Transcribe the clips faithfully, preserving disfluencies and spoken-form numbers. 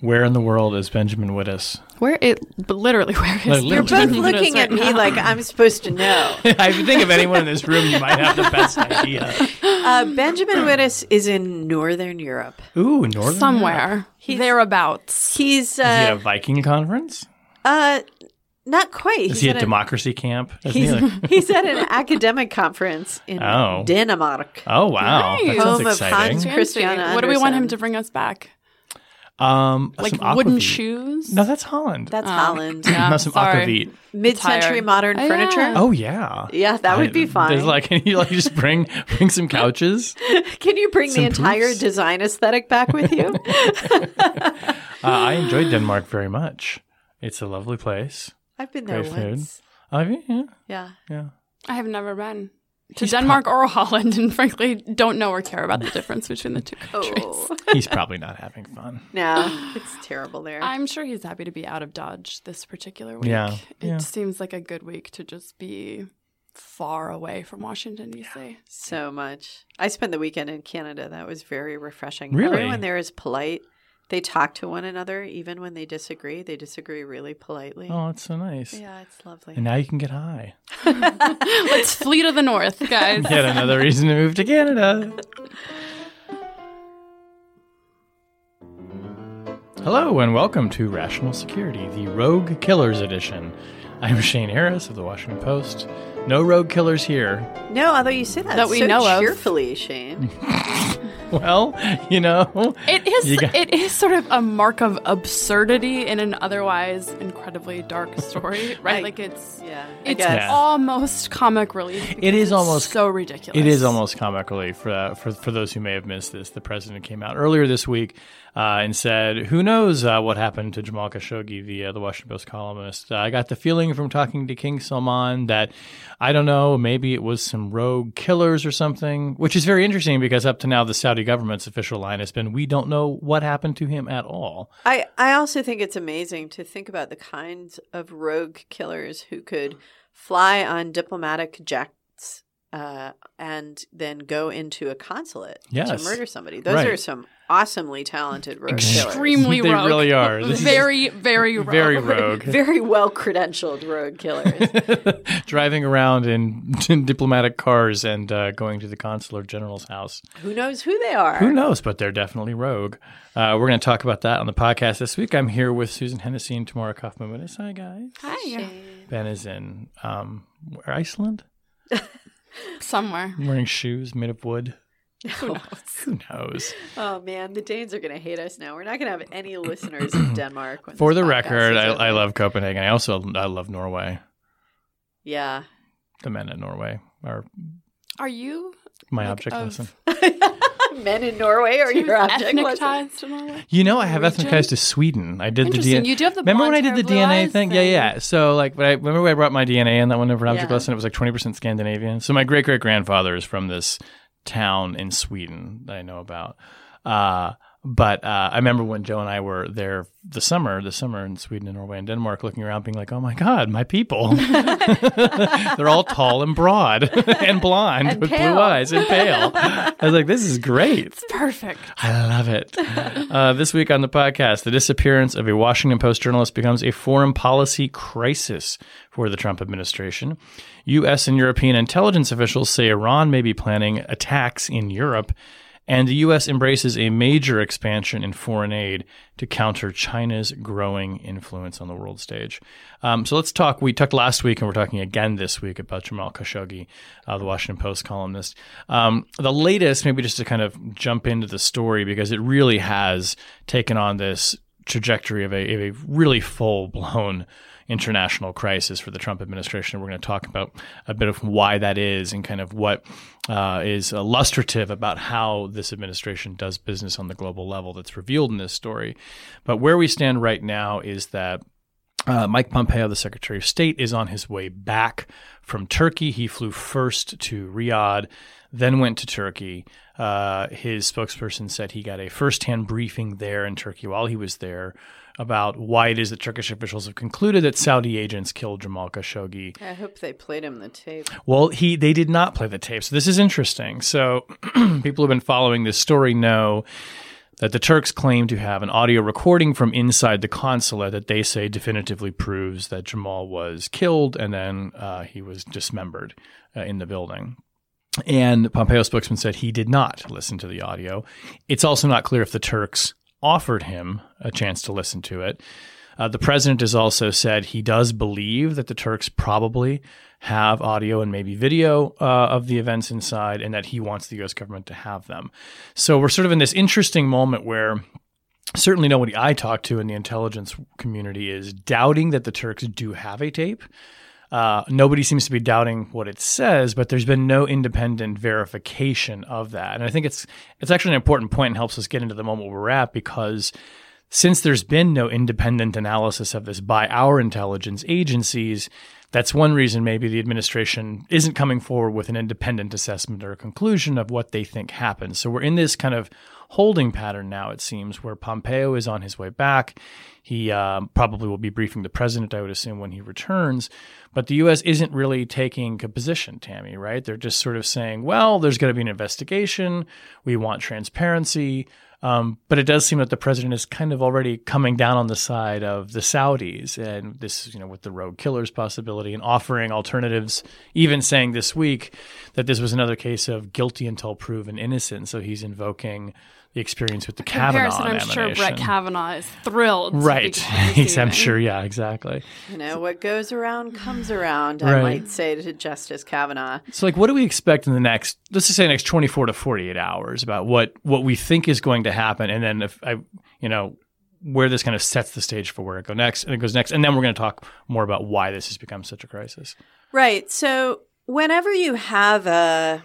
Where in the world is Benjamin Wittes? Where it literally where is? Literally, you're both looking at me like I'm supposed to know. I think if anyone in this room, you might have the best idea. Uh, Benjamin Wittes is in Northern Europe. Ooh, Northern somewhere Europe. He's, thereabouts. He's uh, is he at a Viking conference? Uh, not quite. Is he's he at a democracy a, camp? He's, he like, he's at an academic conference in oh. Denmark. Oh wow, nice. That sounds home exciting. Of Hans Christian Andersen. What do we want him to bring us back? Um, like wooden shoes? No, that's Holland. That's um, Holland. Yeah, some aquavit. Mid-century tired. Modern oh, furniture. Yeah. Oh yeah, yeah, that I, would be fun. There's like, can you like just bring bring some couches? Can you bring the entire poofs? Design aesthetic back with you? uh, I enjoyed Denmark very much. It's a lovely place. I've been there great once. Have you? Yeah. yeah, yeah. I have never been. To he's Denmark prob- or Holland, and frankly, don't know or care about the difference between the two countries. Oh. He's probably not having fun. No, it's terrible there. I'm sure he's happy to be out of Dodge this particular week. Yeah. It yeah. seems like a good week to just be far away from Washington, D C. Yeah. So much. I spent the weekend in Canada. That was very refreshing. Really? Everyone there is polite. They talk to one another, even when they disagree. They disagree really politely. Oh, it's so nice. Yeah, it's lovely. And now you can get high. Let's flee to the north, guys. Yet another reason to move to Canada. Hello, and welcome to Rational Security, the Rogue Killers Edition. I'm Shane Harris of the Washington Post. No rogue killers here. No, although you say that, that we so know cheerfully, of. Shane. Well, you know, it is got- it is sort of a mark of absurdity in an otherwise incredibly dark story, right? I, like it's yeah, it's yeah. almost comic relief. It is almost so ridiculous. It is almost comic relief for uh, for for those who may have missed this. The president came out earlier this week uh, and said, "Who knows uh, what happened to Jamal Khashoggi, the uh, the Washington Post columnist? Uh, I got the feeling from talking to King Salman that I don't know, maybe it was some rogue killers or something," which is very interesting because up to now the Saudi government's official line has been, we don't know what happened to him at all. I, I also think it's amazing to think about the kinds of rogue killers who could fly on diplomatic jets uh, and then go into a consulate yes. to murder somebody. Those right. are some awesomely talented rogue killers. Extremely rogue. They really are. This very, very rogue. Very rogue. Very well-credentialed rogue killers. Driving around in, in diplomatic cars and uh, going to the consular general's house. Who knows who they are? Who knows, but they're definitely rogue. Uh, we're going to talk about that on the podcast this week. I'm here with Susan Hennessey and Tamara Kaufman-Minis. Hi, guys. Hi. Shane. Ben is in um, where, Iceland? Somewhere. Wearing shoes made of wood. Who knows? Who knows? Oh, man. The Danes are going to hate us now. We're not going to have any listeners in Denmark. When For the record, I, I love Copenhagen. I also I love Norway. Yeah. The men in Norway are... Are you? My like object of... lesson. Men in Norway are your object lesson? To Norway? You know, I have region? Ethnic ties to Sweden. I did the D N A. You do have the Remember when I did the D N A thing? thing? Yeah, yeah. So, like, when I, remember when I brought my D N A in that one over an object yeah. lesson? It was like twenty percent Scandinavian. So my great-great-grandfather is from this... town in Sweden that I know about. Uh, but uh, I remember when Joe and I were there the summer, the summer in Sweden and Norway and Denmark, looking around being like, oh, my God, my people. They're all tall and broad and blonde and with pale. Blue eyes and pale. I was like, this is great. It's perfect. I love it. Uh, this week on the podcast, the disappearance of a Washington Post journalist becomes a foreign policy crisis for the Trump administration. U S and European intelligence officials say Iran may be planning attacks in Europe, and the U S embraces a major expansion in foreign aid to counter China's growing influence on the world stage. Um, so let's talk. We talked last week, and we're talking again this week about Jamal Khashoggi, uh, the Washington Post columnist. Um, the latest, maybe just to kind of jump into the story, because it really has taken on this trajectory of a, of a really full-blown international crisis for the Trump administration. We're going to talk about a bit of why that is and kind of what uh, is illustrative about how this administration does business on the global level that's revealed in this story. But where we stand right now is that Uh, Mike Pompeo, the Secretary of State, is on his way back from Turkey. He flew first to Riyadh, then went to Turkey. Uh, his spokesperson said he got a firsthand briefing there in Turkey while he was there about why it is that Turkish officials have concluded that Saudi agents killed Jamal Khashoggi. I hope they played him the tape. Well, he they did not play the tape. So this is interesting. So people who have been following this story know that the Turks claim to have an audio recording from inside the consulate that they say definitively proves that Jamal was killed and then uh, he was dismembered uh, in the building. And Pompeo's spokesman said he did not listen to the audio. It's also not clear if the Turks offered him a chance to listen to it. Uh, the president has also said he does believe that the Turks probably have audio and maybe video uh, of the events inside and that he wants the U S government to have them. So we're sort of in this interesting moment where certainly nobody I talk to in the intelligence community is doubting that the Turks do have a tape. Uh, nobody seems to be doubting what it says, but there's been no independent verification of that. And I think it's it's actually an important point and helps us get into the moment we're at, because since there's been no independent analysis of this by our intelligence agencies, that's one reason maybe the administration isn't coming forward with an independent assessment or conclusion of what they think happened. So we're in this kind of holding pattern now, it seems, where Pompeo is on his way back. He um, probably will be briefing the president, I would assume, when he returns. But the U S isn't really taking a position, Tammy, right? They're just sort of saying, well, there's going to be an investigation. We want transparency. Um, but it does seem that the president is kind of already coming down on the side of the Saudis, and this, you know, with the rogue killers possibility, and offering alternatives, even saying this week that this was another case of guilty until proven innocent. So he's invoking the experience with the Kavanaugh nomination. I'm sure Brett Kavanaugh is thrilled. Right. He's, I'm sure. Yeah, exactly. You know, what goes around comes around, right. I might say to Justice Kavanaugh. So like, what do we expect in the next, let's just say next twenty-four to forty-eight hours about what, what we think is going to happen, and then if I, you know, where this kind of sets the stage for where it go next, and it goes next, and then we're going to talk more about why this has become such a crisis. Right. So whenever you have a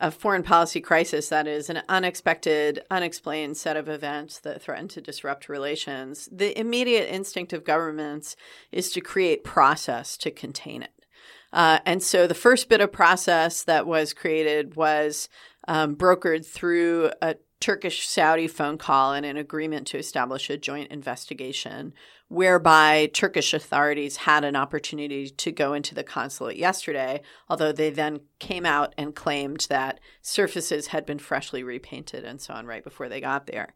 a foreign policy crisis, that is an unexpected, unexplained set of events that threaten to disrupt relations, the immediate instinct of governments is to create process to contain it. Uh, and so the first bit of process that was created was um, brokered through a Turkish-Saudi phone call and an agreement to establish a joint investigation, whereby Turkish authorities had an opportunity to go into the consulate yesterday, although they then came out and claimed that surfaces had been freshly repainted and so on right before they got there.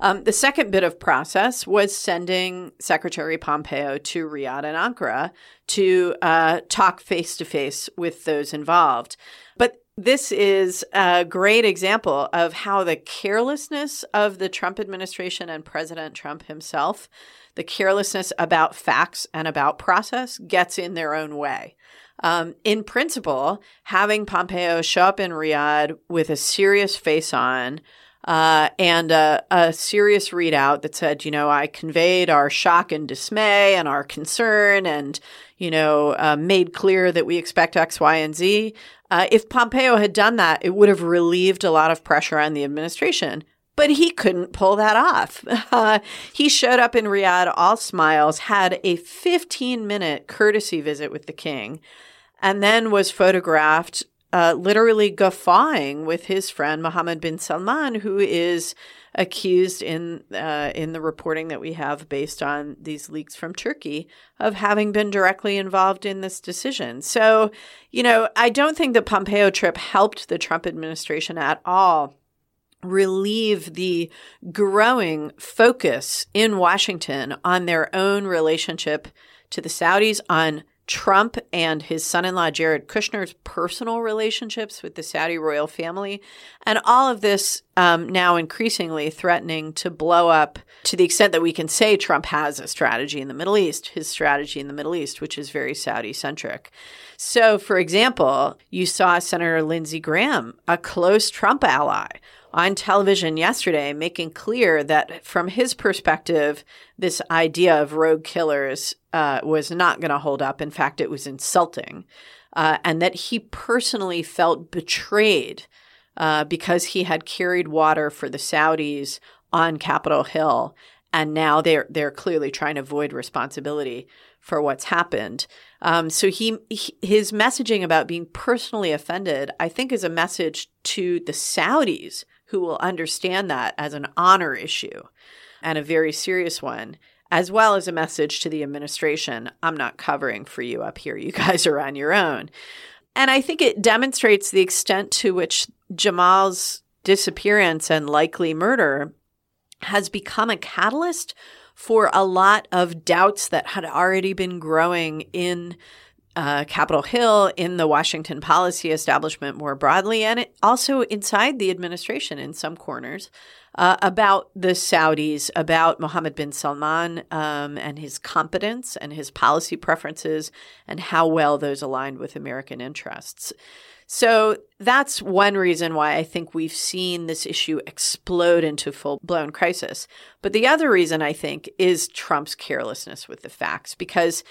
Um, the second bit of process was sending Secretary Pompeo to Riyadh and Ankara to uh, talk face-to-face with those involved. But this is a great example of how the carelessness of the Trump administration and President Trump himself, the carelessness about facts and about process, gets in their own way. Um, in principle, having Pompeo show up in Riyadh with a serious face on uh, and a, a serious readout that said, you know, I conveyed our shock and dismay and our concern and, you know, uh, made clear that we expect X, Y, and Z. Uh, if Pompeo had done that, it would have relieved a lot of pressure on the administration, but he couldn't pull that off. Uh, he showed up in Riyadh, all smiles, had a fifteen-minute courtesy visit with the king, and then was photographed uh, literally guffawing with his friend Mohammed bin Salman, who is accused in uh, in the reporting that we have based on these leaks from Turkey of having been directly involved in this decision. So, you know, I don't think the Pompeo trip helped the Trump administration at all relieve the growing focus in Washington on their own relationship to the Saudis, on Trump and his son-in-law Jared Kushner's personal relationships with the Saudi royal family, and all of this um, now increasingly threatening to blow up to the extent that we can say Trump has a strategy in the Middle East, his strategy in the Middle East, which is very Saudi-centric. So, for example, you saw Senator Lindsey Graham, a close Trump ally, on television yesterday making clear that from his perspective, this idea of rogue killers uh, was not going to hold up. In fact, it was insulting, uh, and that he personally felt betrayed uh, because he had carried water for the Saudis on Capitol Hill, and now they're they're clearly trying to avoid responsibility for what's happened. Um, so he, he his messaging about being personally offended, I think, is a message to the Saudis, who will understand that as an honor issue and a very serious one, as well as a message to the administration. I'm not covering for you up here. You guys are on your own. And I think it demonstrates the extent to which Jamal's disappearance and likely murder has become a catalyst for a lot of doubts that had already been growing in uh, Capitol Hill, in the Washington policy establishment more broadly, and it also inside the administration in some corners, uh, about the Saudis, about Mohammed bin Salman um, and his competence and his policy preferences and how well those aligned with American interests. So that's one reason why I think we've seen this issue explode into full-blown crisis. But the other reason, I think, is Trump's carelessness with the facts, because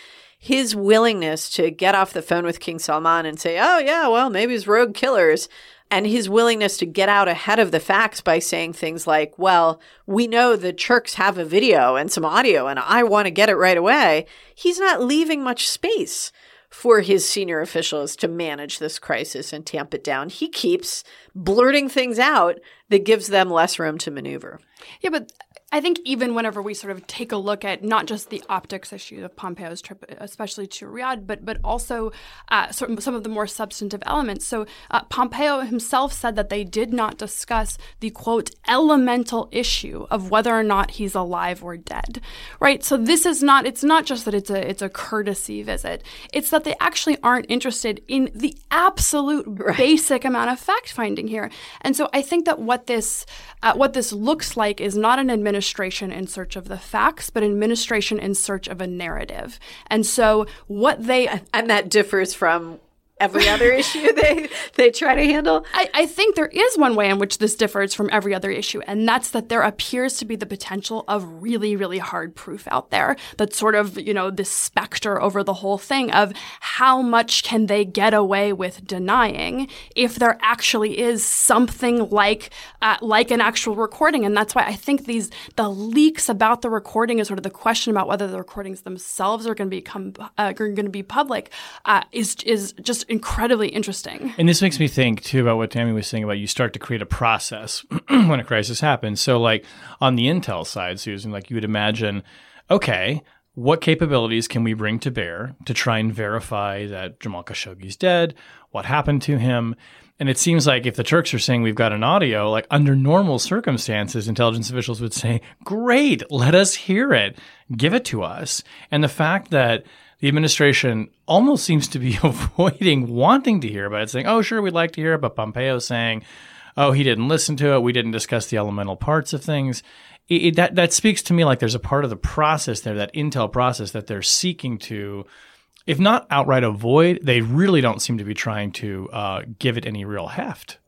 his willingness to get off the phone with King Salman and say, oh, yeah, well, maybe it's rogue killers, and his willingness to get out ahead of the facts by saying things like, well, we know the Turks have a video and some audio, and I want to get it right away. He's not leaving much space for his senior officials to manage this crisis and tamp it down. He keeps blurting things out that gives them less room to maneuver. Yeah, but I think even whenever we sort of take a look at not just the optics issue of Pompeo's trip, especially to Riyadh, but but also uh, sort of some of the more substantive elements. So uh, Pompeo himself said that they did not discuss the, quote, elemental issue of whether or not he's alive or dead, right? So this is not, it's not just that it's a it's a courtesy visit. It's that they actually aren't interested in the absolute right. basic amount of fact-finding here. And so I think that what this, uh, what this looks like is not an administration Administration in search of the facts, but administration in search of a narrative. And so what they... And that differs from every other issue they they try to handle? I, I think there is one way in which this differs from every other issue, and that's that there appears to be the potential of really, really hard proof out there. That's sort of, you know, this specter over the whole thing of how much can they get away with denying if there actually is something like uh, like an actual recording. And that's why I think these the leaks about the recording is sort of the question about whether the recordings themselves are going to become uh, going to be public uh, is is just incredibly interesting. And this makes me think, too, about what Tammy was saying about you start to create a process when a crisis happens. So, like, on the intel side, Susan, like, you would imagine, okay, what capabilities can we bring to bear to try and verify that Jamal Khashoggi's dead, what happened to him? And it seems like if the Turks are saying we've got an audio, like, under normal circumstances, intelligence officials would say, great, let us hear it. Give it to us. And the fact that the administration almost seems to be avoiding wanting to hear about it, saying, oh, sure, we'd like to hear it, but Pompeo saying, oh, he didn't listen to it, we didn't discuss the elemental parts of things. It, it, that, that speaks to me like there's a part of the process there, that intel process that they're seeking to, if not outright avoid, they really don't seem to be trying to uh, give it any real heft.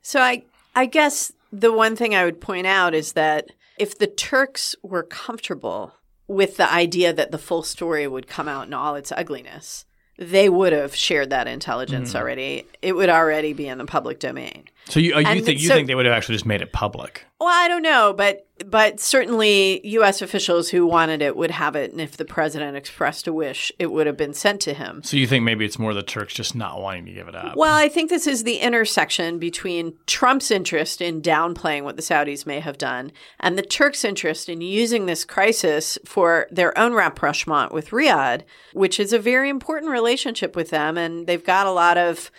So I, I guess the one thing I would point out is that if the Turks were comfortable with the idea that the full story would come out in all its ugliness, they would have shared that intelligence mm-hmm. already. It would already be in the public domain. So you, you, think, you so, think they would have actually just made it public? Well, I don't know, but but certainly U S officials who wanted it would have it, and if the president expressed a wish, it would have been sent to him. So you think maybe it's more the Turks just not wanting to give it up? Well, I think this is the intersection between Trump's interest in downplaying what the Saudis may have done and the Turks' interest in using this crisis for their own rapprochement with Riyadh, which is a very important relationship with them, and they've got a lot of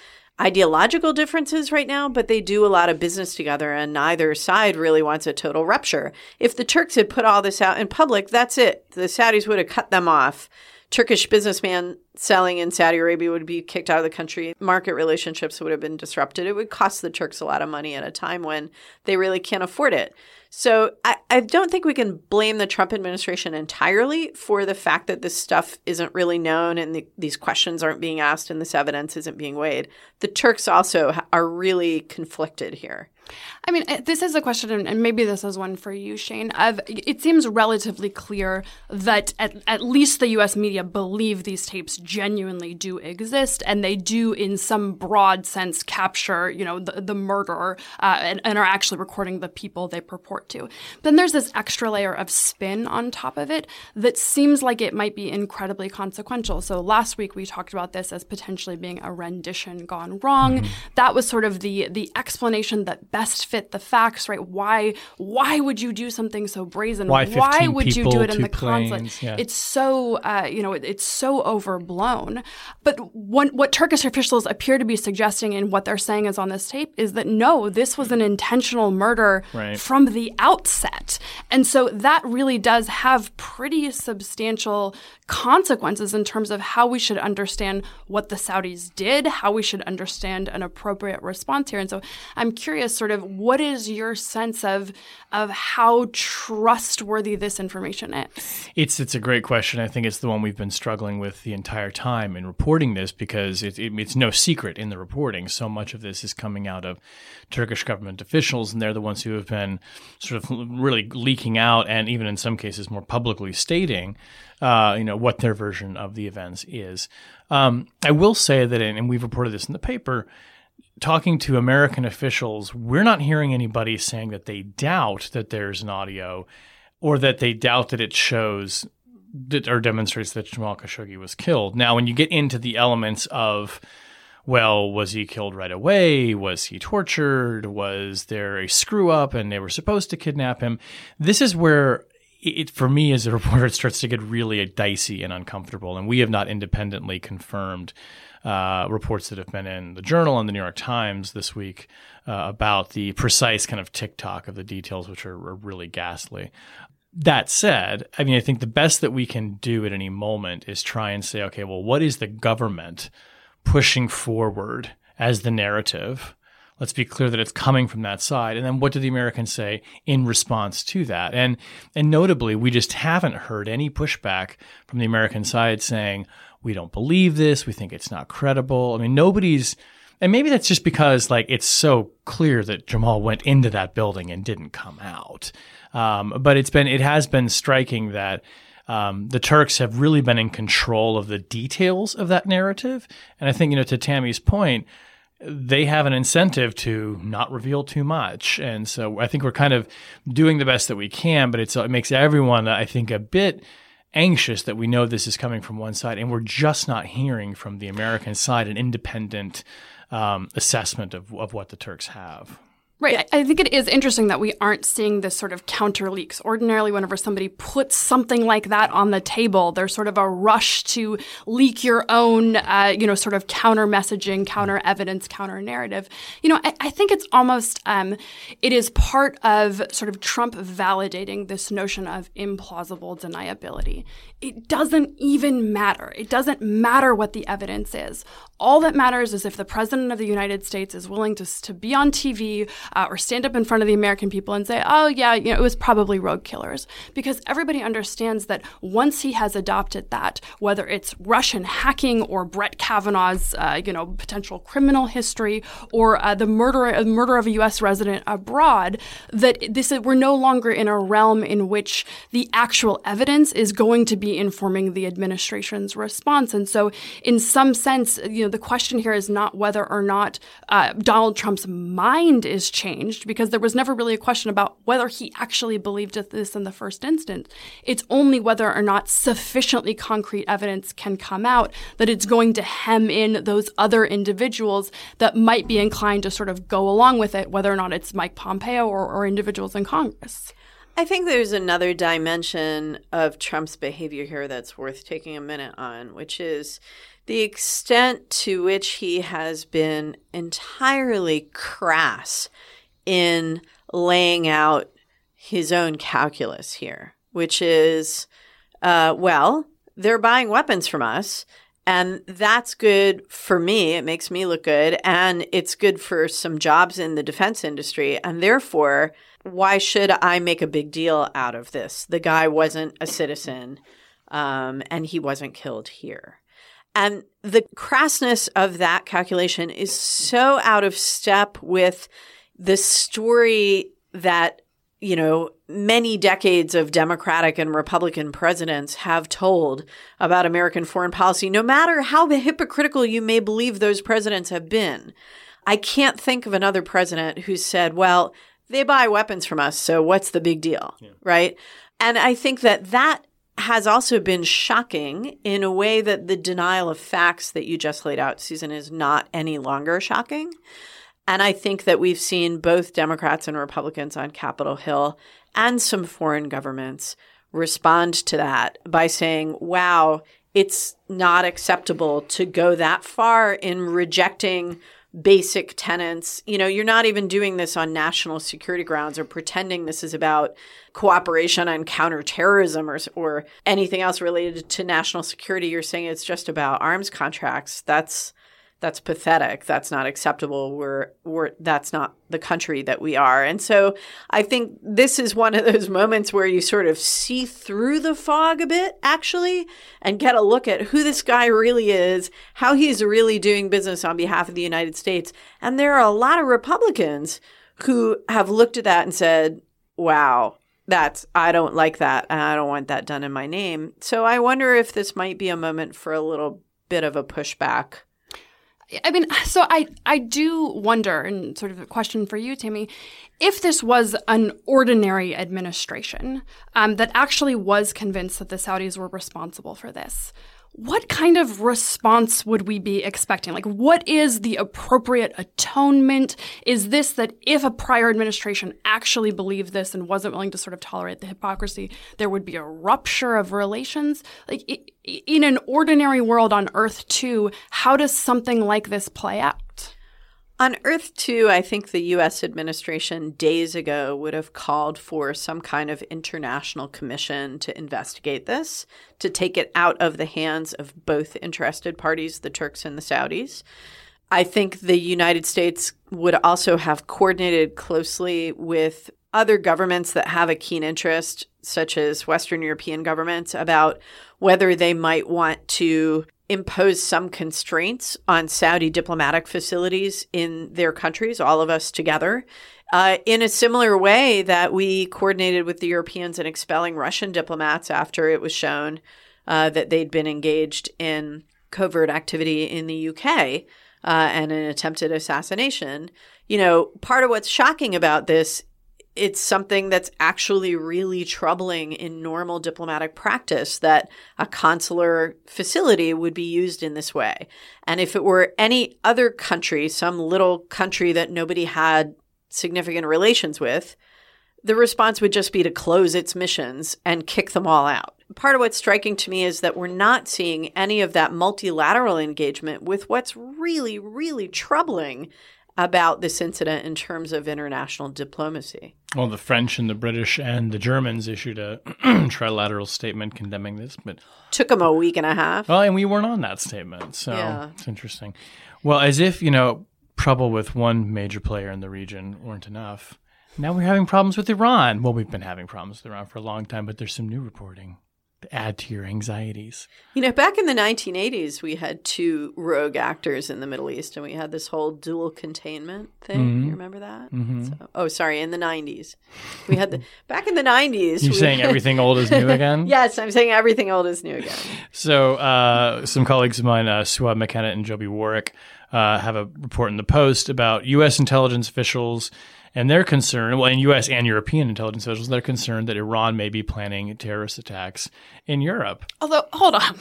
ideological differences right now, but they do a lot of business together, and neither side really wants a total rupture. If the Turks had put all this out in public, that's it. The Saudis would have cut them off. Turkish businessman selling in Saudi Arabia would be kicked out of the country. Market relationships would have been disrupted. It would cost the Turks a lot of money at a time when they really can't afford it. So I, I don't think we can blame the Trump administration entirely for the fact that this stuff isn't really known and the, these questions aren't being asked and this evidence isn't being weighed. The Turks also are really conflicted here. I mean, this is a question, and maybe this is one for you, Shane. Of, it seems relatively clear that at, at least the U S media believe these tapes genuinely do exist, and they do, in some broad sense, capture, you know, the, the murderer uh, and, and are actually recording the people they purport to. Then there's this extra layer of spin on top of it that seems like it might be incredibly consequential. So last week we talked about this as potentially being a rendition gone wrong. Mm-hmm. That was sort of the the explanation that best fit the facts, right? Why why would you do something so brazen? Why, why would you do it in the planes, consulate? Yeah. It's so uh, you know it, it's so overblown. But one, what Turkish officials appear to be suggesting, and what they're saying is on this tape, is that no, this was an intentional murder right. from the outset, and so that really does have pretty substantial consequences in terms of how we should understand what the Saudis did, how we should understand an appropriate response here. And so I'm curious, sort of, what is your sense of of how trustworthy this information is? It's it's a great question. I think it's the one we've been struggling with the entire time in reporting this, because it, it, it's no secret in the reporting. So much of this is coming out of Turkish government officials, and they're the ones who have been sort of really leaking out, and even in some cases more publicly stating Uh, you know, what their version of the events is. Um, I will say that, and we've reported this in the paper, talking to American officials, we're not hearing anybody saying that they doubt that there's an audio or that they doubt that it shows that, or demonstrates that Jamal Khashoggi was killed. Now, when you get into the elements of, well, was he killed right away? Was he tortured? Was there a screw-up and they were supposed to kidnap him? This is where it, for me as a reporter, it starts to get really dicey and uncomfortable. And we have not independently confirmed uh, reports that have been in the Journal and the New York Times this week uh, about the precise kind of tick-tock of the details, which are, are really ghastly. That said, I mean, I think the best that we can do at any moment is try and say, okay, well, what is the government pushing forward as the narrative? Let's be clear that it's coming from that side. And then what do the Americans say in response to that? And and notably, we just haven't heard any pushback from the American side saying, we don't believe this, we think it's not credible. I mean, nobody's – and maybe that's just because, like, it's so clear that Jamal went into that building and didn't come out. Um, but it's been it has been striking that – Um, the Turks have really been in control of the details of that narrative. And I think, you know, to Tammy's point, they have an incentive to not reveal too much. And so I think we're kind of doing the best that we can, but it's, it makes everyone, I think, a bit anxious that we know this is coming from one side, and we're just not hearing from the American side an independent um, assessment of, of what the Turks have. Right. I think it is interesting that we aren't seeing this sort of counter leaks. Ordinarily, whenever somebody puts something like that on the table, there's sort of a rush to leak your own, uh, you know, sort of counter messaging, counter evidence, counter narrative. You know, I, I think it's almost, um, it is part of sort of Trump validating this notion of implausible deniability. It doesn't even matter. It doesn't matter what the evidence is. All that matters is if the president of the United States is willing to, to be on T V Uh, or stand up in front of the American people and say, oh, yeah, you know, it was probably rogue killers. Because everybody understands that once he has adopted that, whether it's Russian hacking or Brett Kavanaugh's, uh, you know, potential criminal history or uh, the murder, uh, murder of a U S resident abroad, that this is, we're no longer in a realm in which the actual evidence is going to be informing the administration's response. And so in some sense, you know, the question here is not whether or not uh, Donald Trump's mind is changed. changed because there was never really a question about whether he actually believed this in the first instance. It's only whether or not sufficiently concrete evidence can come out that it's going to hem in those other individuals that might be inclined to sort of go along with it, whether or not it's Mike Pompeo or, or individuals in Congress. I think there's another dimension of Trump's behavior here that's worth taking a minute on, which is the extent to which he has been entirely crass in laying out his own calculus here, which is, uh, well, they're buying weapons from us, and that's good for me. It makes me look good, and it's good for some jobs in the defense industry, and therefore, why should I make a big deal out of this? The guy wasn't a citizen, um, and he wasn't killed here. And the crassness of that calculation is so out of step with this story that, you know, many decades of Democratic and Republican presidents have told about American foreign policy, no matter how hypocritical you may believe those presidents have been. I can't think of another president who said, well, they buy weapons from us, so what's the big deal, yeah. right? And I think that that has also been shocking in a way that the denial of facts that you just laid out, Susan, is not any longer shocking. And I think that we've seen both Democrats and Republicans on Capitol Hill and some foreign governments respond to that by saying, wow, it's not acceptable to go that far in rejecting basic tenets. You know, you're not even doing this on national security grounds or pretending this is about cooperation on counterterrorism or or anything else related to national security. You're saying it's just about arms contracts. That's that's pathetic. That's not acceptable. We're we're that's not the country that we are. And so I think this is one of those moments where you sort of see through the fog a bit, actually, and get a look at who this guy really is, how he's really doing business on behalf of the United States. And there are a lot of Republicans who have looked at that and said, wow, that's I don't like that. And I don't want that done in my name. So I wonder if this might be a moment for a little bit of a pushback. I mean, so I, I do wonder, and sort of a question for you, Tammy, if this was an ordinary administration um, that actually was convinced that the Saudis were responsible for this, what kind of response would we be expecting? Like, what is the appropriate atonement? Is this that if a prior administration actually believed this and wasn't willing to sort of tolerate the hypocrisy, there would be a rupture of relations? Like, in an ordinary world on Earth two, how does something like this play out? On Earth two, I think the U S administration days ago would have called for some kind of international commission to investigate this, to take it out of the hands of both interested parties, the Turks and the Saudis. I think the United States would also have coordinated closely with other governments that have a keen interest, such as Western European governments, about whether they might want to impose some constraints on Saudi diplomatic facilities in their countries, all of us together, uh, in a similar way that we coordinated with the Europeans in expelling Russian diplomats after it was shown uh, that they'd been engaged in covert activity in the U K uh, and an attempted assassination. You know, part of what's shocking about this, it's something that's actually really troubling in normal diplomatic practice, that a consular facility would be used in this way. And if it were any other country, some little country that nobody had significant relations with, the response would just be to close its missions and kick them all out. Part of what's striking to me is that we're not seeing any of that multilateral engagement with what's really, really troubling about this incident in terms of international diplomacy. Well, the French and the British and the Germans issued a trilateral statement condemning this, but took them a week and a half. Well, and we weren't on that statement, so yeah. It's interesting. Well, as if, you know, trouble with one major player in the region weren't enough. Now we're having problems with Iran. Well, we've been having problems with Iran for a long time, but there's some new reporting to add to your anxieties. You know, back in the nineteen eighties, we had two rogue actors in the Middle East, and we had this whole dual containment thing. Mm-hmm. You remember that? Mm-hmm. So, oh, sorry, in the nineties. We had the back in the nineties. You're we, saying everything old is new again? Yes, I'm saying everything old is new again. So uh, some colleagues of mine, uh, Suad McKenna and Joby Warwick, uh, have a report in the Post about U S intelligence officials and their concern, well, and U S and European intelligence officials, they're concerned that Iran may be planning terrorist attacks in Europe. Although, hold on.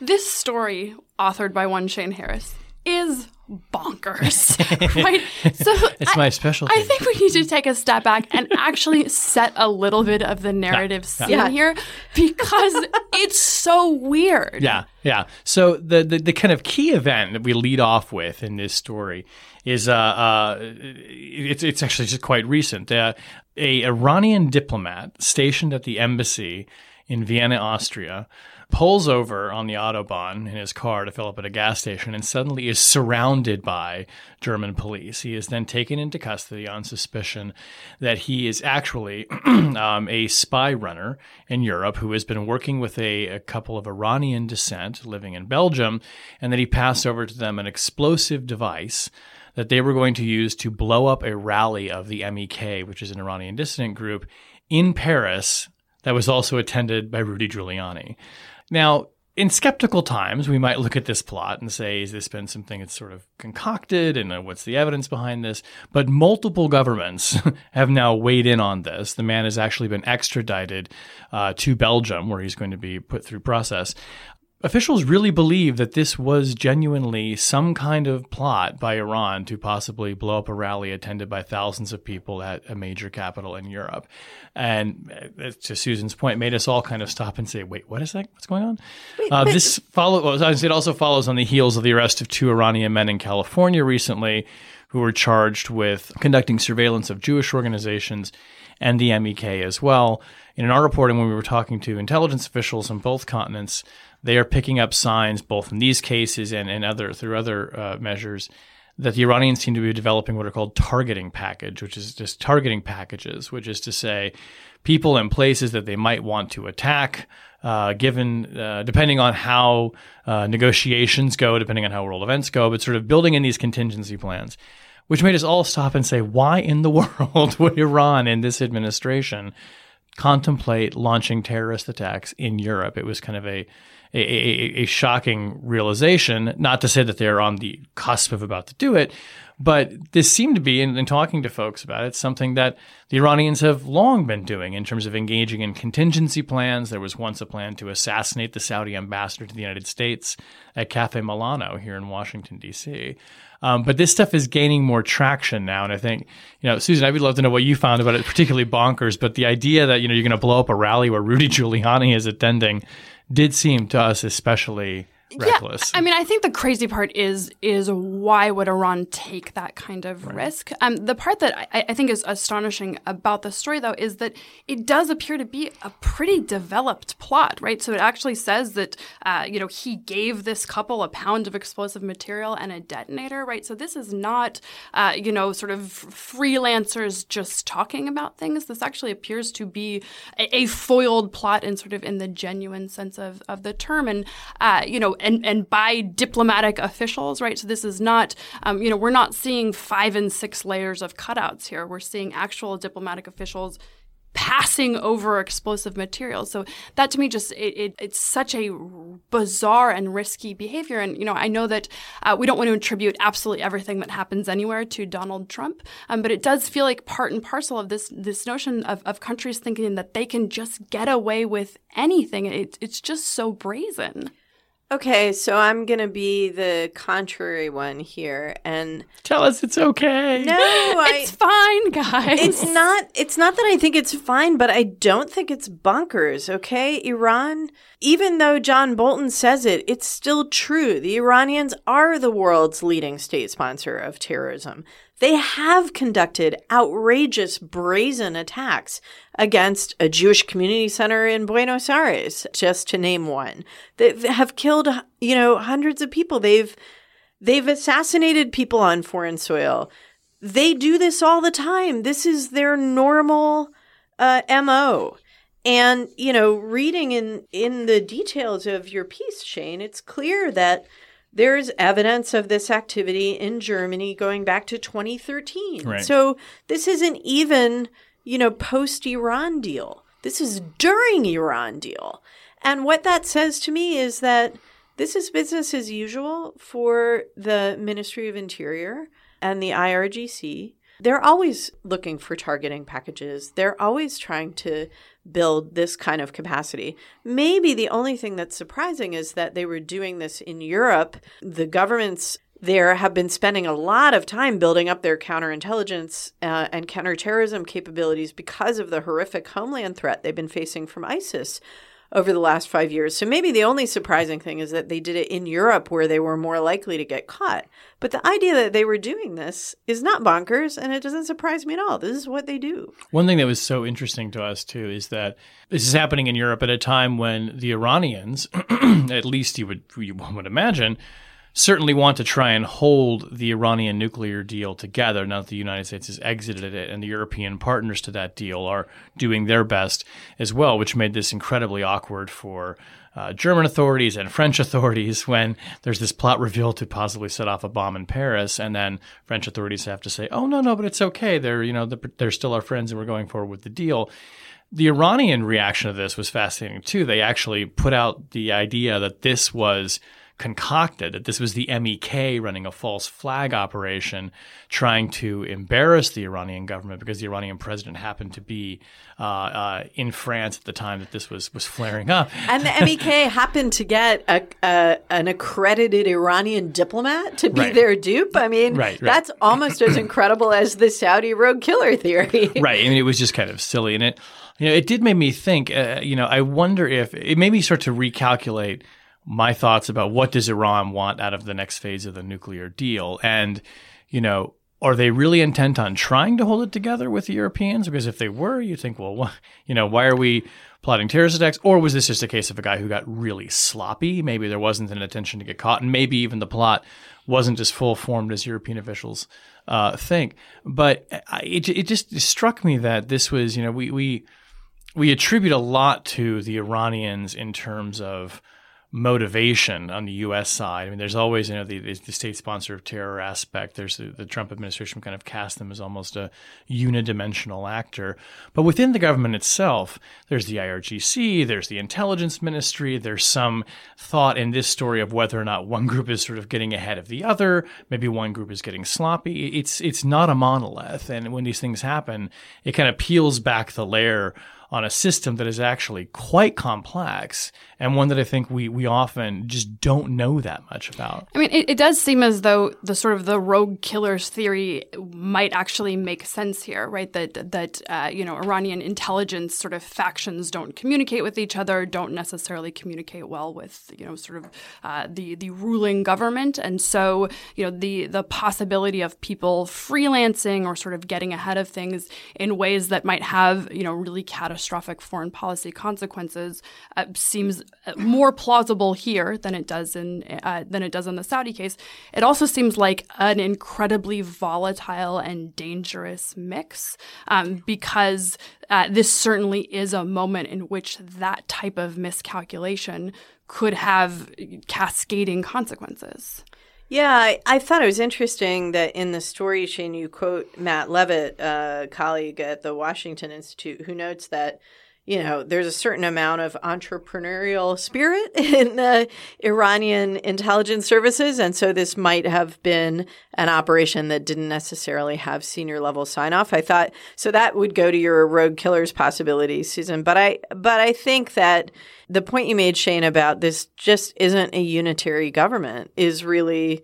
This story, authored by one Shane Harris, is bonkers, right? So it's I, my specialty. I think we need to take a step back and actually set a little bit of the narrative yeah, yeah. scene yeah. here, because it's so weird. Yeah, yeah. So the, the the kind of key event that we lead off with in this story is uh, uh it's it's actually just quite recent. Uh, a Iranian diplomat stationed at the embassy in Vienna, Austria, pulls over on the Autobahn in his car to fill up at a gas station and suddenly is surrounded by German police. He is then taken into custody on suspicion that he is actually um, a spy runner in Europe who has been working with a, a couple of Iranian descent living in Belgium, and that he passed over to them an explosive device that they were going to use to blow up a rally of the M E K, which is an Iranian dissident group, in Paris that was also attended by Rudy Giuliani. Now, in skeptical times, we might look at this plot and say, has this been something that's sort of concocted and what's the evidence behind this? But multiple governments have now weighed in on this. The man has actually been extradited uh, to Belgium, where he's going to be put through process. Officials really believe that this was genuinely some kind of plot by Iran to possibly blow up a rally attended by thousands of people at a major capital in Europe. And to Susan's point, made us all kind of stop and say, wait, what is that? What's going on? Wait, uh, this follow- It also follows on the heels of the arrest of two Iranian men in California recently who were charged with conducting surveillance of Jewish organizations and the M E K as well. And in our reporting, when we were talking to intelligence officials on both continents, they are picking up signs, both in these cases and in other through other uh, measures, that the Iranians seem to be developing what are called targeting package, which is just targeting packages, which is to say, people in places that they might want to attack. Uh, given uh, depending on how uh, negotiations go, depending on how world events go, but sort of building in these contingency plans, which made us all stop and say, why in the world would Iran and this administration contemplate launching terrorist attacks in Europe? It was kind of a a, a a shocking realization, not to say that they're on the cusp of about to do it, but this seemed to be, in, in talking to folks about it, something that the Iranians have long been doing in terms of engaging in contingency plans. There was once a plan to assassinate the Saudi ambassador to the United States at Cafe Milano here in Washington, D C, Um, but this stuff is gaining more traction now. And I think, you know, Susan, I would love to know what you found about it, particularly bonkers. But the idea that, you know, you're going to blow up a rally where Rudy Giuliani is attending did seem to us especially reckless. Yeah, I mean, I think the crazy part is is why would Iran take that kind of right. risk? Um, the part that I, I think is astonishing about the story, though, is that it does appear to be a pretty developed plot, right? So it actually says that, uh, you know, he gave this couple a pound of explosive material and a detonator, right? So this is not, uh, you know, sort of freelancers just talking about things. This actually appears to be a, a foiled plot and sort of in the genuine sense of, of the term. And, uh, you know, And, and by diplomatic officials, right? So this is not, um, you know, we're not seeing five and six layers of cutouts here. We're seeing actual diplomatic officials passing over explosive materials. So that to me just, it, it, it's such a bizarre and risky behavior. And, you know, I know that uh, we don't want to attribute absolutely everything that happens anywhere to Donald Trump, um, but it does feel like part and parcel of this this notion of, of countries thinking that they can just get away with anything. It, it's just so brazen. Okay, so I'm going to be the contrary one here and tell us it's okay. No, I, it's fine, guys. It's not it's not that I think it's fine, but I don't think it's bonkers, okay? Iran, even though John Bolton says it, it's still true. The Iranians are the world's leading state sponsor of terrorism. They have conducted outrageous, brazen attacks against a Jewish community center in Buenos Aires, just to name one. They have killed, you know, hundreds of people. They've they've assassinated people on foreign soil. They do this all the time. This is their normal uh, M O. And, you know, reading in, in the details of your piece, Shane, it's clear that there's evidence of this activity in Germany going back to twenty thirteen. Right. So this isn't even, you know, post-Iran deal. This is during Iran deal. And what that says to me is that this is business as usual for the Ministry of Interior and the I R G C. They're always looking for targeting packages. They're always trying to build this kind of capacity. Maybe the only thing that's surprising is that they were doing this in Europe. The governments there have been spending a lot of time building up their counterintelligence uh, and counterterrorism capabilities because of the horrific homeland threat they've been facing from ISIS over the last five years. So maybe the only surprising thing is that they did it in Europe where they were more likely to get caught. But the idea that they were doing this is not bonkers, and it doesn't surprise me at all. This is what they do. One thing that was so interesting to us, too, is that this is happening in Europe at a time when the Iranians, at least you would you would imagine, certainly want to try and hold the Iranian nuclear deal together now that the United States has exited it, and the European partners to that deal are doing their best as well, which made this incredibly awkward for uh, German authorities and French authorities when there's this plot revealed to possibly set off a bomb in Paris, and then French authorities have to say, oh, no, no, but it's okay. They're, you know, they're still our friends and we're going forward with the deal. The Iranian reaction to this was fascinating, too. They actually put out the idea that this was concocted, that this was the M E K running a false flag operation trying to embarrass the Iranian government because the Iranian president happened to be uh, uh, in France at the time that this was was flaring up. And the M E K happened to get a, a, an accredited Iranian diplomat to be right. their dupe. I mean, right, right. that's almost as incredible as the Saudi rogue killer theory. Right. I mean, it was just kind of silly. And it, you know, it did make me think, uh, you know, I wonder if it made me start to recalculate my thoughts about what does Iran want out of the next phase of the nuclear deal. And, you know, are they really intent on trying to hold it together with the Europeans? Because if they were, you think, well, wh- you know, why are we plotting terrorist attacks? Or was this just a case of a guy who got really sloppy? Maybe there wasn't an intention to get caught, and maybe even the plot wasn't as full-formed as European officials uh, think. But I, it, it just struck me that this was, you know, we we we attribute a lot to the Iranians in terms of motivation on the U S side. I mean, there's always, you know, the, the state sponsor of terror aspect. There's the, the Trump administration kind of cast them as almost a unidimensional actor. But within the government itself, there's the I R G C, there's the intelligence ministry, there's some thought in this story of whether or not one group is sort of getting ahead of the other. Maybe one group is getting sloppy. It's, it's not a monolith. And when these things happen, it kind of peels back the layer on a system that is actually quite complex, and one that I think we we often just don't know that much about. I mean, it, it does seem as though the sort of the rogue killers theory might actually make sense here, right? That that uh, you know, Iranian intelligence sort of factions don't communicate with each other, don't necessarily communicate well with, you know, sort of uh, the the ruling government, and so, you know, the the possibility of people freelancing or sort of getting ahead of things in ways that might have, you know, really catastrophic catastrophic foreign policy consequences uh, seems more plausible here than it does in uh, than it does in the Saudi case. It also seems like an incredibly volatile and dangerous mix, um, because uh, this certainly is a moment in which that type of miscalculation could have cascading consequences. Yeah, I, I thought it was interesting that in the story, Shane, you quote Matt Levitt, a colleague at the Washington Institute, who notes that, you know, there's a certain amount of entrepreneurial spirit in uh, Iranian intelligence services. And so this might have been an operation that didn't necessarily have senior level sign off. I thought so that would go to your rogue killers possibility, Susan. But I but I think that the point you made, Shane, about this just isn't a unitary government is really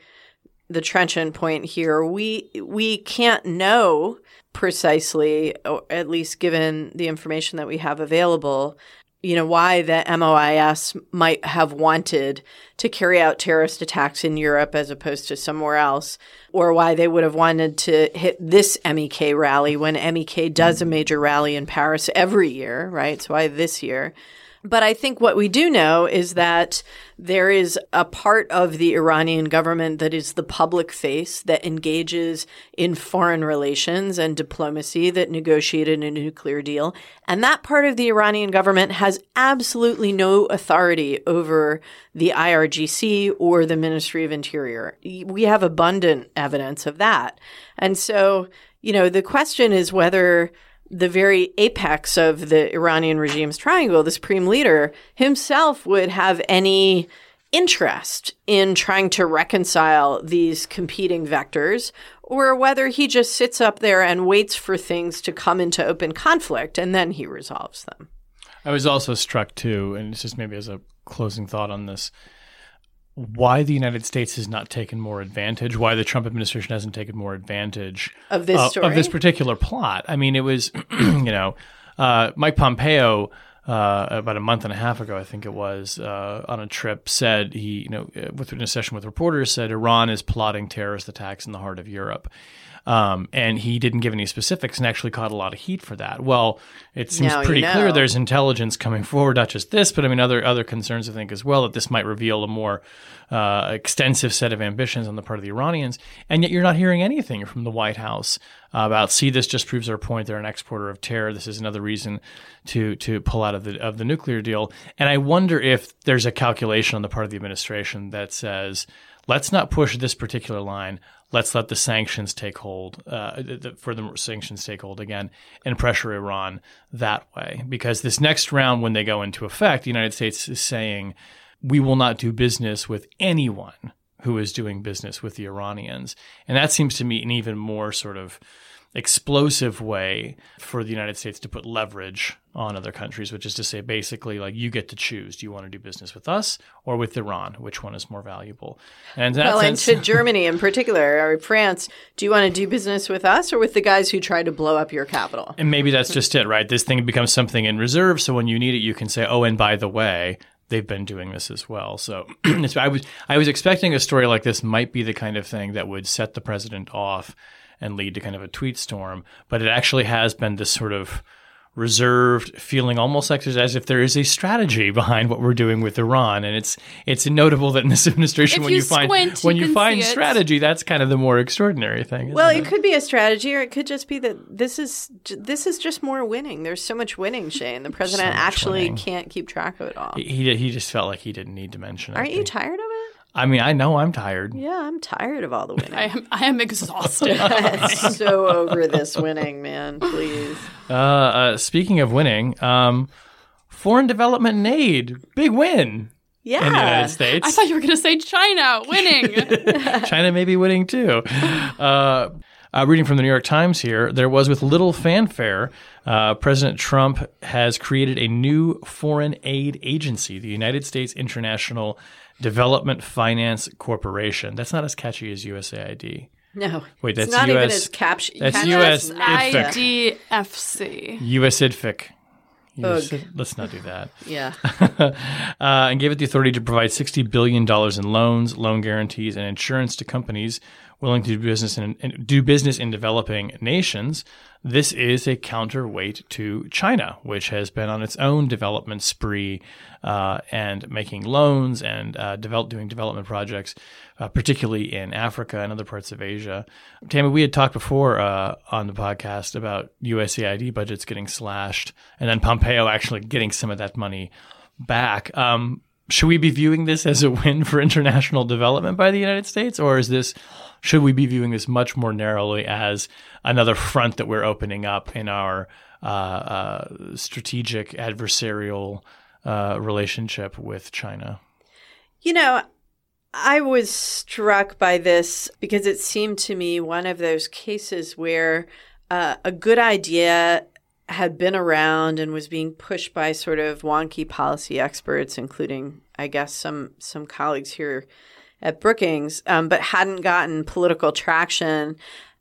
the trenchant point here. We we can't know precisely, or at least given the information that we have available, you know, why the M O I S might have wanted to carry out terrorist attacks in Europe as opposed to somewhere else, or why they would have wanted to hit this M E K rally when M E K does a major rally in Paris every year, right? So why this year? But I think what we do know is that there is a part of the Iranian government that is the public face that engages in foreign relations and diplomacy that negotiated a nuclear deal. And that part of the Iranian government has absolutely no authority over the I R G C or the Ministry of Interior. We have abundant evidence of that. And so, you know, the question is whether the very apex of the Iranian regime's triangle, the supreme leader himself, would have any interest in trying to reconcile these competing vectors, or whether he just sits up there and waits for things to come into open conflict, and then he resolves them. I was also struck, too, and it's just maybe as a closing thought on this, why the United States has not taken more advantage, why the Trump administration hasn't taken more advantage of this, uh, story? Of this particular plot. I mean, it was, you know, uh, Mike Pompeo uh, about a month and a half ago, I think it was, uh, on a trip said he, you know, with, in a session with reporters said Iran is plotting terrorist attacks in the heart of Europe. Um, and he didn't give any specifics and actually caught a lot of heat for that. Well, it seems now pretty you know. clear there's intelligence coming forward, not just this, but I mean, other other concerns, I think, as well, that this might reveal a more uh, extensive set of ambitions on the part of the Iranians. And yet you're not hearing anything from the White House about, see, this just proves our point. They're an exporter of terror. This is another reason to to pull out of the of the nuclear deal. And I wonder if there's a calculation on the part of the administration that says, let's not push this particular line. Let's let the sanctions take hold, uh, the further sanctions take hold again, and pressure Iran that way. Because this next round, when they go into effect, the United States is saying, we will not do business with anyone who is doing business with the Iranians. And that seems to me an even more sort of explosive way for the United States to put leverage on other countries, which is to say basically like you get to choose, do you want to do business with us or with Iran? Which one is more valuable? And in that well, sense, and to Germany in particular or France, do you want to do business with us or with the guys who tried to blow up your capital? And maybe that's just it, right? This thing becomes something in reserve. So when you need it, you can say, oh, and by the way, they've been doing this as well. So I was I was expecting a story like this might be the kind of thing that would set the president off and lead to kind of a tweet storm. But it actually has been this sort of reserved feeling, almost like as if there is a strategy behind what we're doing with Iran. And it's it's notable that in this administration, if when you, you find squint, when you, you find strategy, that's kind of the more extraordinary thing. Well, it, it could be a strategy, or it could just be that this is this is just more winning. There's so much winning, Shane. The president so actually winning. can't keep track of it all. He, he he just felt like he didn't need to mention it. Aren't you tired of it? I mean, I know I'm tired. Yeah, I'm tired of all the winning. I am I am exhausted. So over this winning, man, please. Uh, uh, speaking of winning, um, foreign development and aid, big win yeah. in the United States. I thought you were going to say China winning. China may be winning too. Uh, uh, reading from the New York Times here, there was with little fanfare, Uh, President Trump has created a new foreign aid agency, the United States International Development Finance Corporation. That's not as catchy as U S A I D. No. Wait, that's it's not U S, even as catchy. That's U S I D F C. U S I D F C. U S I D F C. Let's not do that. Yeah. uh, and gave it the authority to provide sixty billion dollars in loans, loan guarantees, and insurance to companies willing to do business in, in do business in developing nations. This is a counterweight to China, which has been on its own development spree uh, and making loans and uh, develop, doing development projects, uh, particularly in Africa and other parts of Asia. Tammy, we had talked before uh, on the podcast about U S A I D budgets getting slashed and then Pompeo actually getting some of that money back. Um, should we be viewing this as a win for international development by the United States, or is this... should we be viewing this much more narrowly as another front that we're opening up in our uh, uh, strategic adversarial uh, relationship with China? You know, I was struck by this because it seemed to me one of those cases where uh, a good idea had been around and was being pushed by sort of wonky policy experts, including, I guess, some some colleagues here at Brookings, um, but hadn't gotten political traction.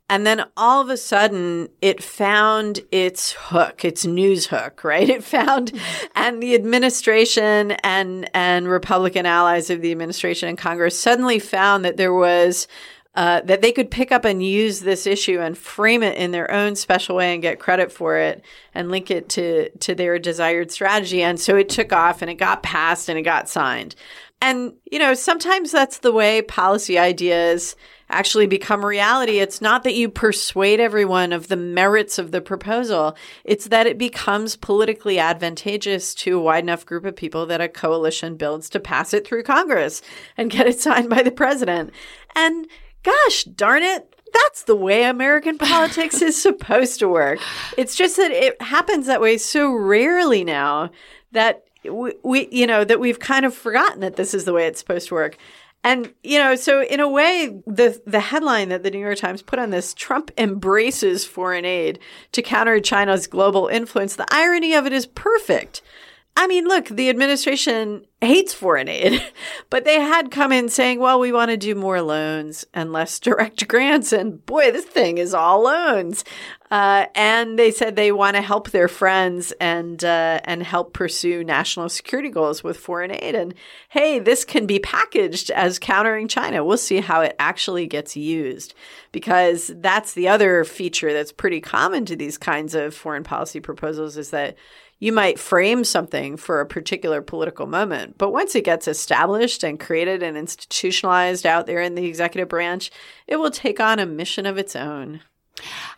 And then all of a sudden, it found its hook, its news hook, right? It found, and the administration and and Republican allies of the administration and Congress suddenly found that there was uh, that they could pick up and use this issue and frame it in their own special way and get credit for it and link it to to their desired strategy. And so it took off and it got passed and it got signed. And, you know, sometimes that's the way policy ideas actually become reality. It's not that you persuade everyone of the merits of the proposal. It's that it becomes politically advantageous to a wide enough group of people that a coalition builds to pass it through Congress and get it signed by the president. And gosh, darn it, that's the way American politics is supposed to work. It's just that it happens that way so rarely now that We, we, you know, that we've kind of forgotten that this is the way it's supposed to work. And, you know, so in a way, the the headline that the New York Times put on this, Trump embraces foreign aid to counter China's global influence. The irony of it is perfect. I mean, look, the administration hates foreign aid, but they had come in saying, well, we want to do more loans and less direct grants. And boy, this thing is all loans. Uh, and they said they want to help their friends and uh, and help pursue national security goals with foreign aid. And hey, this can be packaged as countering China. We'll see how it actually gets used, because that's the other feature that's pretty common to these kinds of foreign policy proposals, is that you might frame something for a particular political moment, but once it gets established and created and institutionalized out there in the executive branch, it will take on a mission of its own.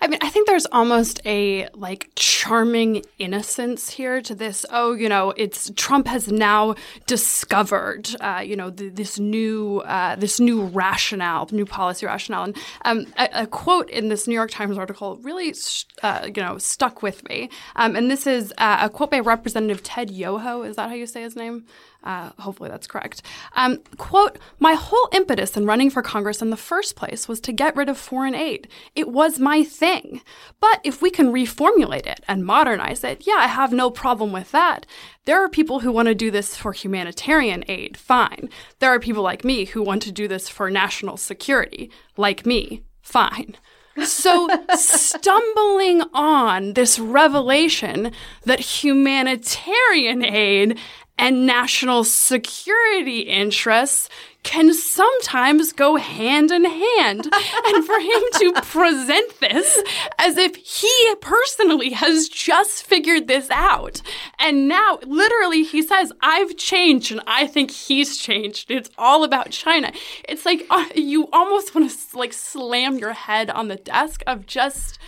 I mean, I think there's almost a like charming innocence here to this. Oh, you know, it's Trump has now discovered, uh, you know, th- this new uh, this new rationale, new policy rationale. And um, a-, a quote in this New York Times article really, uh, you know, stuck with me. Um, and this is uh, a quote by Representative Ted Yoho. Is that how you say his name? Uh, hopefully that's correct. Um, quote, my whole impetus in running for Congress in the first place was to get rid of foreign aid. It was my thing. But if we can reformulate it and modernize it, yeah, I have no problem with that. There are people who want to do this for humanitarian aid. Fine. There are people like me who want to do this for national security. Like me. Fine. So stumbling on this revelation that humanitarian aid and national security interests can sometimes go hand in hand. And for him to present this as if he personally has just figured this out. And now, literally, he says, I've changed, and I think he's changed. It's all about China. It's like uh, you almost want to like slam your head on the desk of just...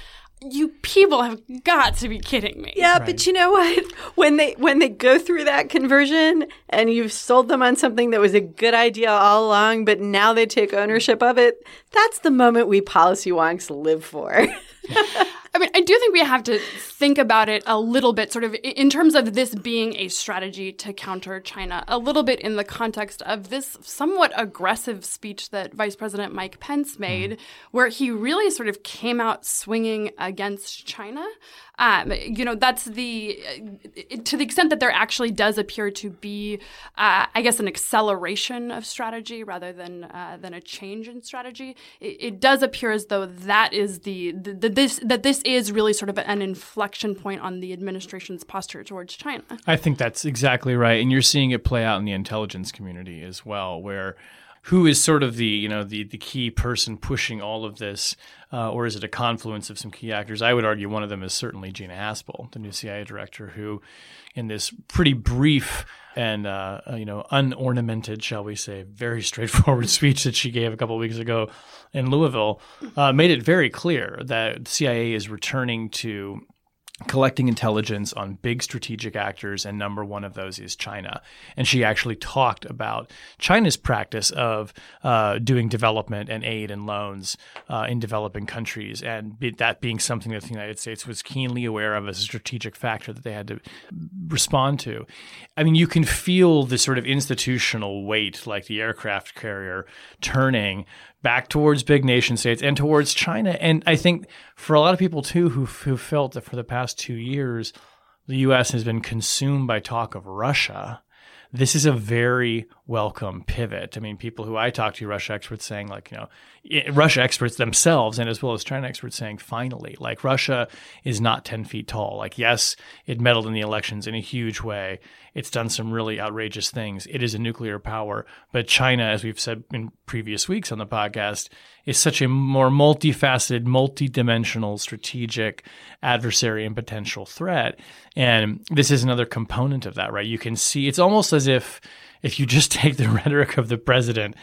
You people have got to be kidding me. Yeah, right. But you know what? When they when they go through that conversion and you've sold them on something that was a good idea all along, but now they take ownership of it, that's the moment we policy wonks live for. I mean, I do think we have to think about it a little bit sort of in terms of this being a strategy to counter China, a little bit in the context of this somewhat aggressive speech that Vice President Mike Pence made, where he really sort of came out swinging against China. Um, you know, that's the – to the extent that there actually does appear to be, uh, I guess, an acceleration of strategy rather than uh, than a change in strategy, it, it does appear as though that is the, the, the – this that this is really sort of an inflection point on the administration's posture towards China. I think that's exactly right. And you're seeing it play out in the intelligence community as well, where – who is sort of the, you know, the, the key person pushing all of this, uh, or is it a confluence of some key actors? I would argue one of them is certainly Gina Haspel, the new C I A director, who in this pretty brief and, uh, you know, unornamented, shall we say, very straightforward speech that she gave a couple of weeks ago in Louisville, uh, made it very clear that the C I A is returning to collecting intelligence on big strategic actors, and number one of those is China. And she actually talked about China's practice of uh, doing development and aid and loans uh, in developing countries, and be, that being something that the United States was keenly aware of as a strategic factor that they had to respond to. I mean, you can feel the sort of institutional weight, like the aircraft carrier, turning back towards big nation states and towards China. And I think for a lot of people, too, who who felt that for the past two years, the U S has been consumed by talk of Russia, this is a very welcome pivot. I mean, people who I talk to, Russia experts saying like, you know, it, Russia experts themselves and as well as China experts saying finally, like Russia is not ten feet tall. Like, yes, it meddled in the elections in a huge way. It's done some really outrageous things. It is a nuclear power. But China, as we've said in previous weeks on the podcast, is such a more multifaceted, multidimensional, strategic adversary and potential threat. And this is another component of that, right? You can see it's almost as if if you just take the rhetoric of the president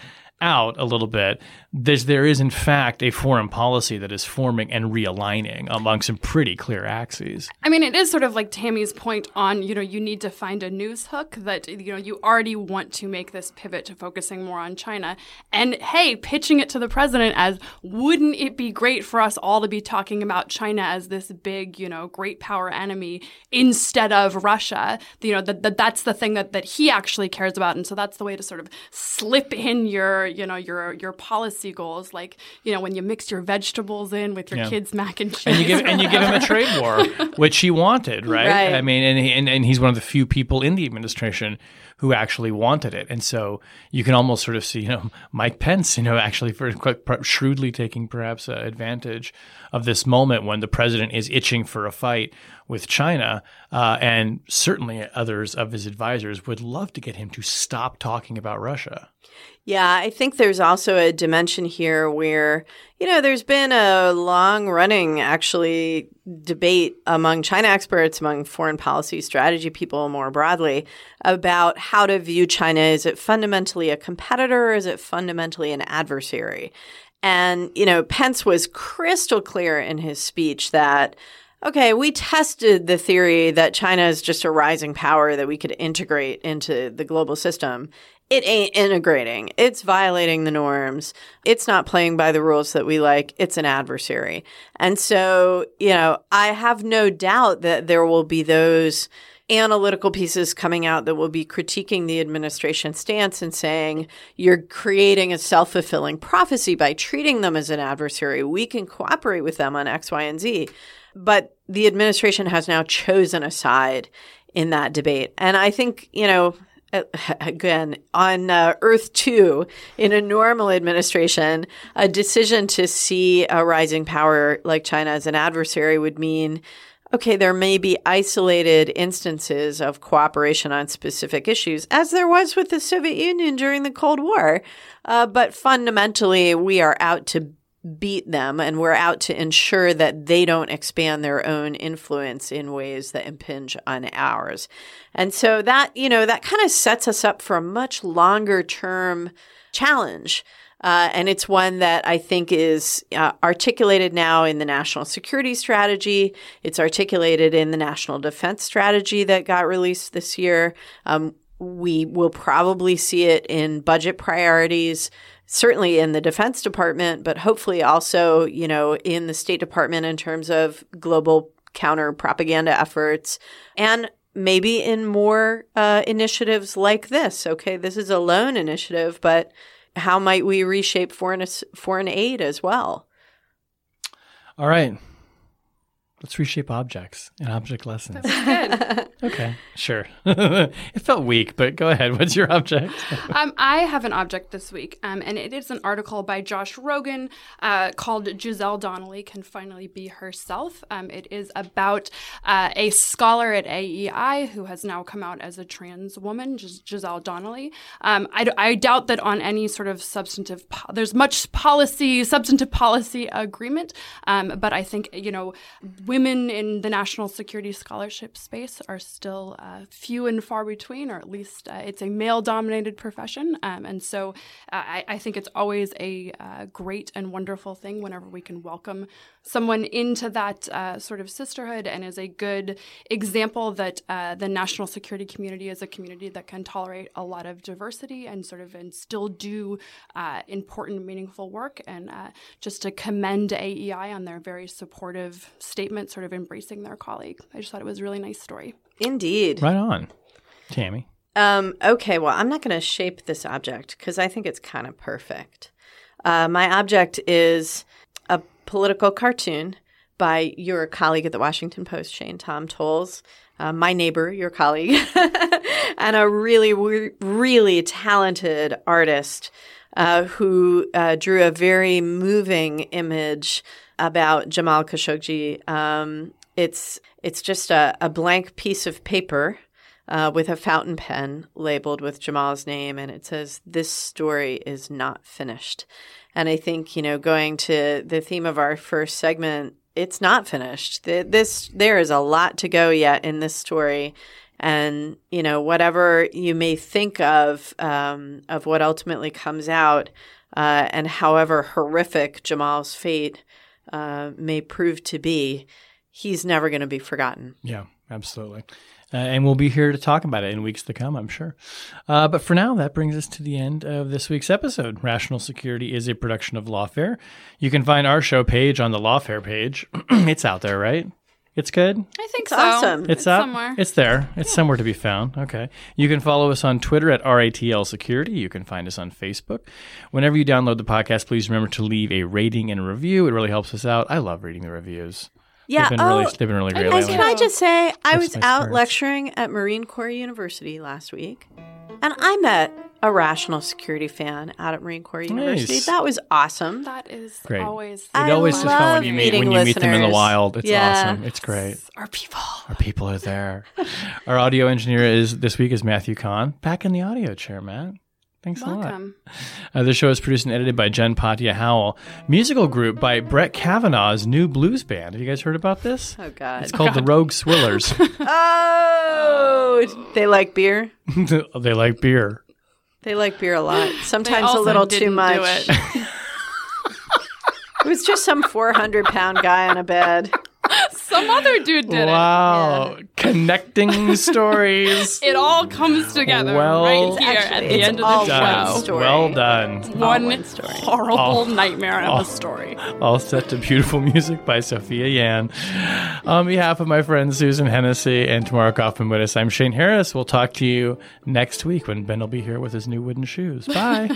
out a little bit, there's, there is in fact a foreign policy that is forming and realigning among some pretty clear axes. I mean, it is sort of like Tammy's point on, you know, you need to find a news hook that, you know, you already want to make this pivot to focusing more on China. And hey, pitching it to the president as, wouldn't it be great for us all to be talking about China as this big, you know, great power enemy instead of Russia? You know, that that's the thing that, that he actually cares about. And so that's the way to sort of slip in your you know, your your policy goals, like, you know, when you mix your vegetables in with your yeah. kids' mac and cheese. And you give, and you give him a trade war, which he wanted, right? right. I mean, and, he, and and he's one of the few people in the administration who actually wanted it. And so you can almost sort of see, you know, Mike Pence, you know, actually for shrewdly taking perhaps uh, advantage of this moment when the president is itching for a fight with China, uh, and certainly others of his advisors would love to get him to stop talking about Russia. Yeah, I think there's also a dimension here where, you know, there's been a long-running, actually, debate among China experts, among foreign policy strategy people more broadly, about how to view China. Is it fundamentally a competitor, or is it fundamentally an adversary? And, you know, Pence was crystal clear in his speech that, okay, we tested the theory that China is just a rising power that we could integrate into the global system. It ain't integrating. It's violating the norms. It's not playing by the rules that we like. It's an adversary. And so, you know, I have no doubt that there will be those analytical pieces coming out that will be critiquing the administration stance and saying, you're creating a self-fulfilling prophecy by treating them as an adversary. We can cooperate with them on X, Y, and Z. But the administration has now chosen a side in that debate. And I think, you know, again, on uh, Earth two, in a normal administration, a decision to see a rising power like China as an adversary would mean, okay, there may be isolated instances of cooperation on specific issues, as there was with the Soviet Union during the Cold War. Uh, but fundamentally, we are out to beat them, and we're out to ensure that they don't expand their own influence in ways that impinge on ours. And so that, you know, that kind of sets us up for a much longer term challenge. Uh, and it's one that I think is uh, articulated now in the national security strategy. It's articulated in the national defense strategy that got released this year. Um, we will probably see it in budget priorities, certainly in the Defense Department, but hopefully also, you know, in the State Department in terms of global counter-propaganda efforts, and maybe in more uh, initiatives like this. Okay, this is a lone initiative, but how might we reshape foreign foreign aid as well? All right. Let's reshape objects and object lessons. That's good. Okay, sure. It felt weak, but go ahead. What's your object? um, I have an object this week, um, and it is an article by Josh Rogan uh, called Giselle Donnelly Can Finally Be Herself. Um, it is about uh, a scholar at A E I who has now come out as a trans woman, Gis- Giselle Donnelly. Um, I, d- I doubt that on any sort of substantive po- – there's much policy, substantive policy agreement, um, but I think, you know – women in the national security scholarship space are still uh, few and far between, or at least uh, it's a male-dominated profession. Um, and so uh, I, I think it's always a uh, great and wonderful thing whenever we can welcome someone into that uh, sort of sisterhood, and is a good example that uh, the national security community is a community that can tolerate a lot of diversity and sort of and still do uh, important, meaningful work. And uh, just to commend A E I on their very supportive statement sort of embracing their colleague. I just thought it was a really nice story. Indeed. Right on. Tammy. Um, okay, well, I'm not going to shape this object because I think it's kind of perfect. Uh, my object is a political cartoon by your colleague at the Washington Post, Shane Tom Tolles, uh, my neighbor, your colleague, and a really, really talented artist uh, who uh, drew a very moving image about Jamal Khashoggi. Um, it's it's just a, a blank piece of paper uh, with a fountain pen labeled with Jamal's name, and it says, "This story is not finished." And I think, you know, going to the theme of our first segment, it's not finished. This there is a lot to go yet in this story. And, you know, whatever you may think of um, of what ultimately comes out, uh, and however horrific Jamal's fate Uh, may prove to be, he's never going to be forgotten. Yeah, absolutely. Uh, and we'll be here to talk about it in weeks to come, I'm sure. Uh, but for now, that brings us to the end of this week's episode. Rational Security is a production of Lawfare. You can find our show page on the Lawfare page. It's out there, right? It's good? I think it's so. Awesome. It's, it's up? Somewhere. It's there. It's yeah. somewhere to be found. Okay. You can follow us on Twitter at R A T L Security. You can find us on Facebook. Whenever you download the podcast, please remember to leave a rating and a review. It really helps us out. I love reading the reviews. Yeah. They've been, oh, really, they've been really great. And can I just say, I That's was out spirits. lecturing at Marine Corps University last week, and I met a Rational Security fan out at Marine Corps University. Nice. That was awesome. That is great. always It always is fun when you meet when you listeners. meet them in the wild. It's yeah. awesome. It's great. Our people. Our people are there. Our audio engineer is this week is Matthew Kahn. Back in the audio chair, Matt. Thanks Welcome. a lot. Uh, the show is produced and edited by Jen Patia Howell. Musical group by Brett Kavanaugh's new blues band. Have you guys heard about this? Oh, God. It's called oh, God. The Rogue Swillers. oh, they like beer? They like beer. They like beer a lot. Sometimes a little too much. It. It was just some four hundred pound guy on a bed. Some other dude did wow. it. Wow. Yeah. Connecting stories. It all comes together well, right here actually, at the end of the show. Story. Well done. One, one story. horrible all, nightmare all, of a story. All set to beautiful music by Sophia Yan. On behalf of my friends Susan Hennessey and Tamara Kaufman-Minis, I'm Shane Harris. We'll talk to you next week when Ben will be here with his new wooden shoes. Bye.